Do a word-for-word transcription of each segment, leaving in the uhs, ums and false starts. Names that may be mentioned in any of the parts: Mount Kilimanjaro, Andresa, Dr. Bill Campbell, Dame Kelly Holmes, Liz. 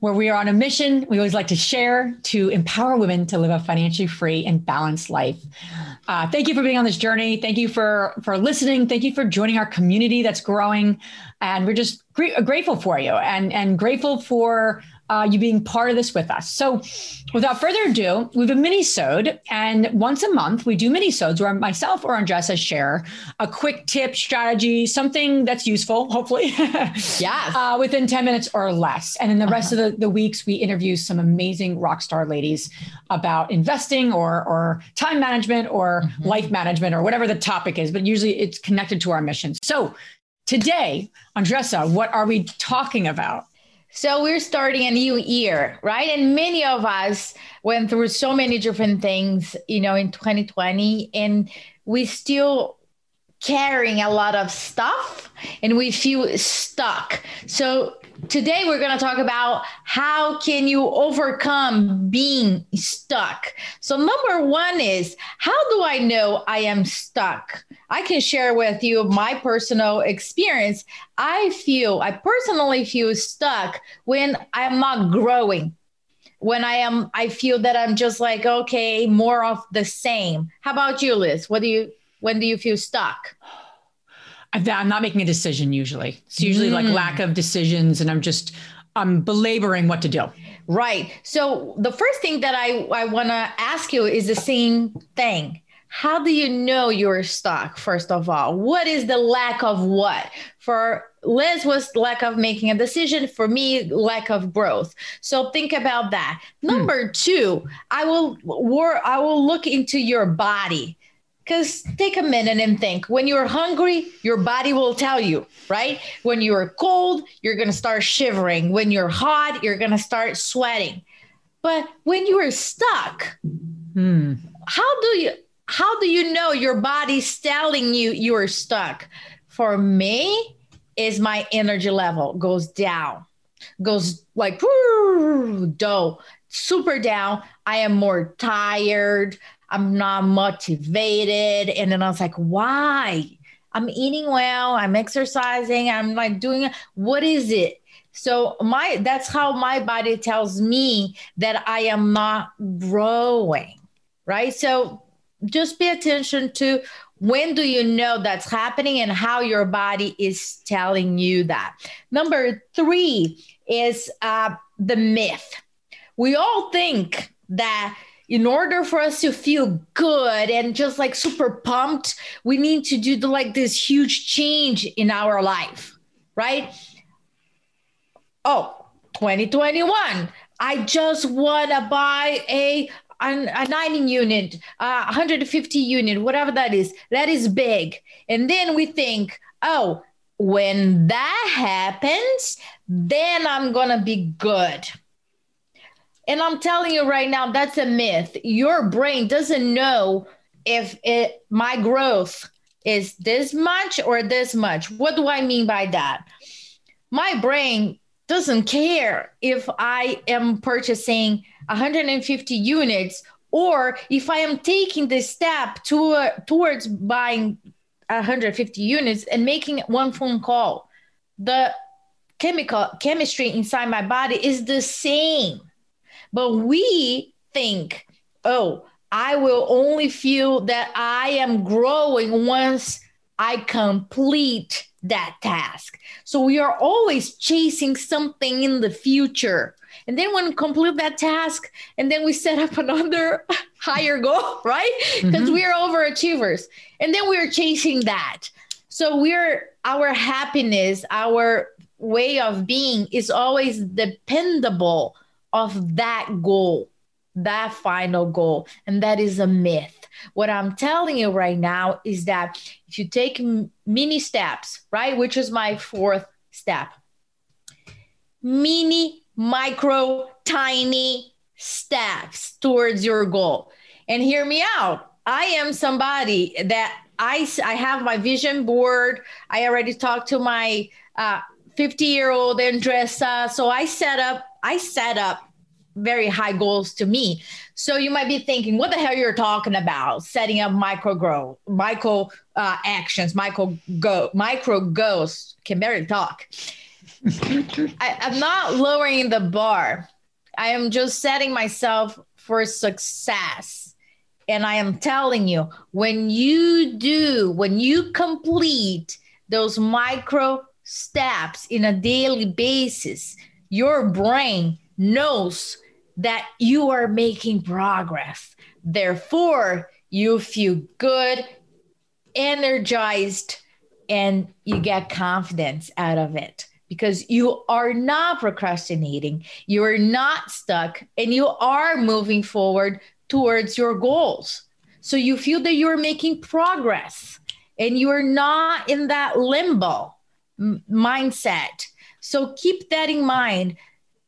where we are on a mission. We always like to share to empower women to live a financially free and balanced life. Uh, thank you for being on this journey. Thank you for, for listening. Thank you for joining our community that's growing. And we're just gr- grateful for you and, and grateful for uh, you being part of this with us. So without further ado, we have a mini-sode. And once a month, we do mini-sodes where myself or Andresa share a quick tip, strategy, something that's useful, hopefully, yes. uh, within ten minutes or less. And in the rest uh-huh. of the, the weeks, we interview some amazing rock star ladies about investing or, or time management or mm-hmm. life management or whatever the topic is. But usually it's connected to our mission. So today, Andresa, what are we talking about? So we're starting a new year, right? And many of us went through so many different things, you know, in twenty twenty, and we still carrying a lot of stuff and we feel stuck. So today we're going to talk about how can you overcome being stuck. So number one is, how do I know I am stuck? I can share with you my personal experience. I feel, I personally feel stuck when I'm not growing. When I am, I feel that I'm just like, okay, more of the same. How about you, Liz? What do you, when do you feel stuck? I'm not making a decision usually. It's usually mm. like lack of decisions, and I'm just, I'm belaboring what to do. Right. So the first thing that I, I want to ask you is the same thing. How do you know you're stuck, first of all? What is the lack of what? For Liz was lack of making a decision. For me, lack of growth. So think about that. Number hmm. two, I will, I will look into your body. Because take a minute and think. When you're hungry, your body will tell you, right? When you're cold, you're going to start shivering. When you're hot, you're going to start sweating. But when you are stuck, hmm. how do you how do you know your body's telling you you are stuck? For me, is my energy level goes down, goes like dough, super down. I am more tired. I'm not motivated. And then I was like, why? I'm eating well. I'm exercising. I'm like doing it. What is it? So my that's how my body tells me that I am not growing, right? So just pay attention to when do you know that's happening and how your body is telling you that. Number three is uh, the myth. We all think that in order for us to feel good and just like super pumped, we need to do the, like this huge change in our life, right? Oh, twenty twenty-one, I just want to buy a, a ninety unit, uh, one hundred fifty unit, whatever that is. That is big. And then we think, oh, when that happens, then I'm going to be good. And I'm telling you right now, that's a myth. Your brain doesn't know if it, my growth is this much or this much. What do I mean by that? My brain doesn't care if I am purchasing one hundred fifty units or if I am taking the step to, uh, towards buying one hundred fifty units and making one phone call. The chemical chemistry inside my body is the same. But we think, oh, I will only feel that I am growing once I complete that task. So we are always chasing something in the future. And then when we complete that task, and then we set up another higher goal, right? Because mm-hmm. we are overachievers. And then we are chasing that. So we're our happiness, our way of being is always dependable of that goal, that final goal. And that is a myth. What I'm telling you right now is that if you take mini steps, right, which is my fourth step, mini, micro, tiny stacks towards your goal. And hear me out. I am somebody that I, I have my vision board. I already talked to my uh, fifty year old Andresa. So I set up, I set up very high goals to me. So you might be thinking, what the hell you're talking about? Setting up micro grow, micro uh, actions, micro go, micro goals. Can barely talk. I, I'm not lowering the bar. I am just setting myself for success. And I am telling you, when you do, when you complete those micro steps in a daily basis, your brain knows that you are making progress. Therefore, you feel good, energized, and you get confidence out of it because you are not procrastinating, you are not stuck, and you are moving forward towards your goals. So you feel that you're making progress and you're not in that limbo m- mindset. So keep that in mind.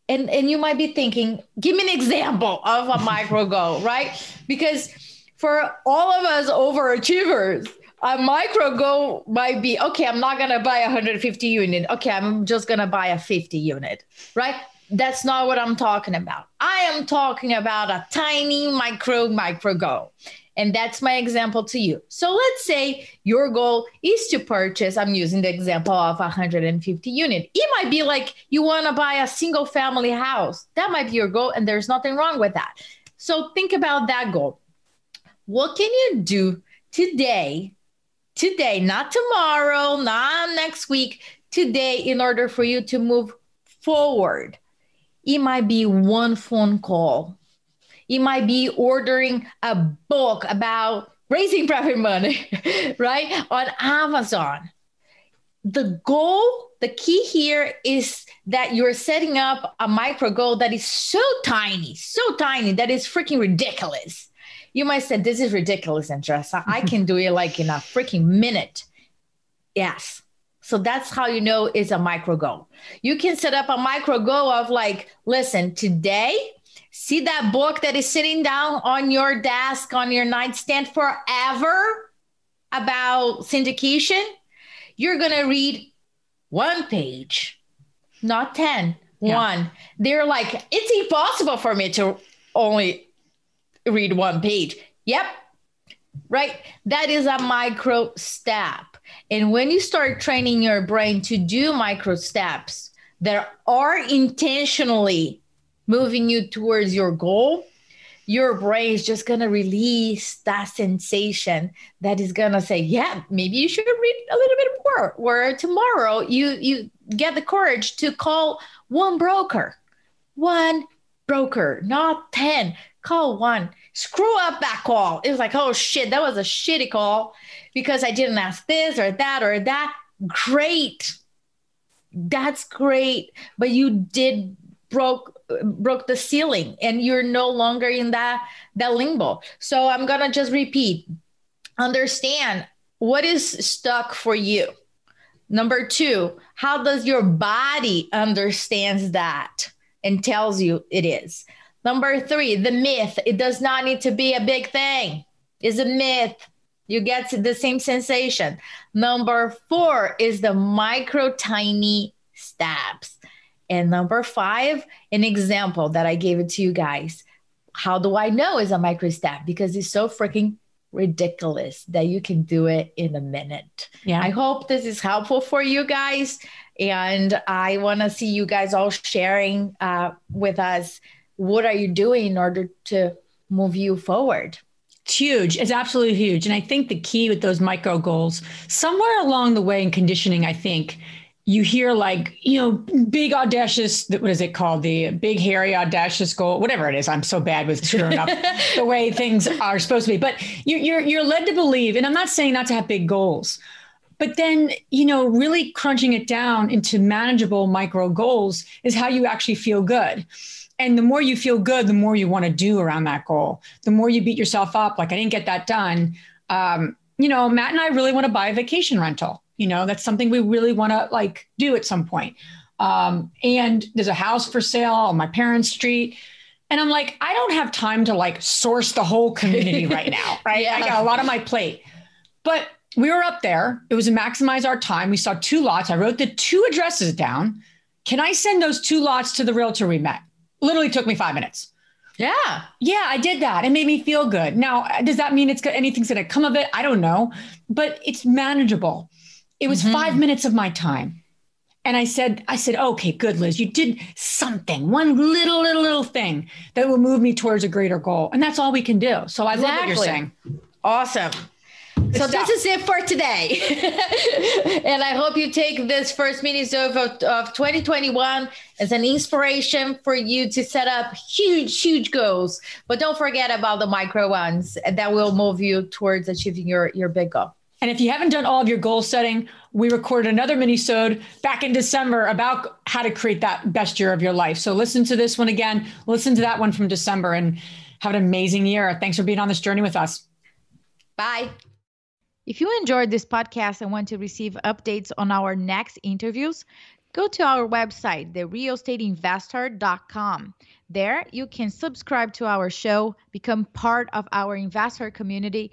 And, and you might be thinking, give me an example of a micro goal, right? Because for all of us overachievers, a micro goal might be, okay, I'm not going to buy one hundred fifty units. Okay, I'm just going to buy a fifty unit, right? That's not what I'm talking about. I am talking about a tiny micro, micro goal. And that's my example to you. So let's say your goal is to purchase, I'm using the example of one hundred fifty units. It might be like you want to buy a single family house. That might be your goal. And there's nothing wrong with that. So think about that goal. What can you do today, today, not tomorrow, not next week, today, in order for you to move forward? It might be one phone call. It might be ordering a book about raising profit money, right? On Amazon. The goal, the key here is that you're setting up a micro goal that is so tiny, so tiny that it's freaking ridiculous. You might say, this is ridiculous, Andresa. I can do it like in a freaking minute. Yes. So that's how you know it's a micro goal. You can set up a micro goal of like, listen, today, see that book that is sitting down on your desk, on your nightstand forever about syndication. You're going to read one page, not ten, yeah. one. They're like, it's impossible for me to only read one page. Yep. Right. That is a micro step. And when you start training your brain to do micro steps that are intentionally moving you towards your goal, your brain is just going to release that sensation that is going to say, yeah, maybe you should read a little bit more. Where tomorrow you, you get the courage to call one broker, one broker, not ten. Call one. Screw up that call. It was like, oh shit, that was a shitty call because I didn't ask this or that or that. Great. That's great. But you did broke broke the ceiling and you're no longer in that, that limbo. So I'm going to just repeat, understand what is stuck for you. Number two, how does your body understands that and tells you it is? Number three, the myth. It does not need to be a big thing. It's a myth. You get the same sensation. Number four is the micro tiny steps. And number five, an example that I gave it to you guys. How do I know is a micro step? Because it's so freaking ridiculous that you can do it in a minute. Yeah. I hope this is helpful for you guys. And I want to see you guys all sharing uh, with us. What are you doing in order to move you forward? It's huge. It's absolutely huge. And I think the key with those micro goals, somewhere along the way in conditioning, I think, you hear like, you know, big audacious, what is it called? The big, hairy, audacious goal, whatever it is. I'm so bad with screwing up the way things are supposed to be. But you, you're you're led to believe, and I'm not saying not to have big goals, but then, you know, really crunching it down into manageable micro goals is how you actually feel good. And the more you feel good, the more you want to do around that goal. The more you beat yourself up, like I didn't get that done. Um, you know, Matt and I really want to buy a vacation rental. You know, that's something we really want to like do at some point. Um, and there's a house for sale on my parents' street. And I'm like, I don't have time to like source the whole community right now, right? Yeah. I got a lot on my plate. But we were up there. It was to maximize our time. We saw two lots. I wrote the two addresses down. Can I send those two lots to the realtor we met? Literally took me five minutes. Yeah. Yeah, I did that. It made me feel good. Now, does that mean it's got, anything's going to come of it? I don't know, but it's manageable. It was mm-hmm. five minutes of my time. And I said, I said, okay, good, Liz, you did something, one little, little, little thing that will move me towards a greater goal. And that's all we can do. So I exactly. love what you're saying. Awesome. Good so stuff. This is it for today. And I hope you take this first mini of, of twenty twenty-one as an inspiration for you to set up huge, huge goals. But don't forget about the micro ones that will move you towards achieving your, your big goal. And if you haven't done all of your goal setting, we recorded another mini-sode back in December about how to create that best year of your life. So listen to this one again, listen to that one from December, and have an amazing year. Thanks for being on this journey with us. Bye. If you enjoyed this podcast and want to receive updates on our next interviews, go to our website, the real estate investor dot com. There you can subscribe to our show, become part of our investor community,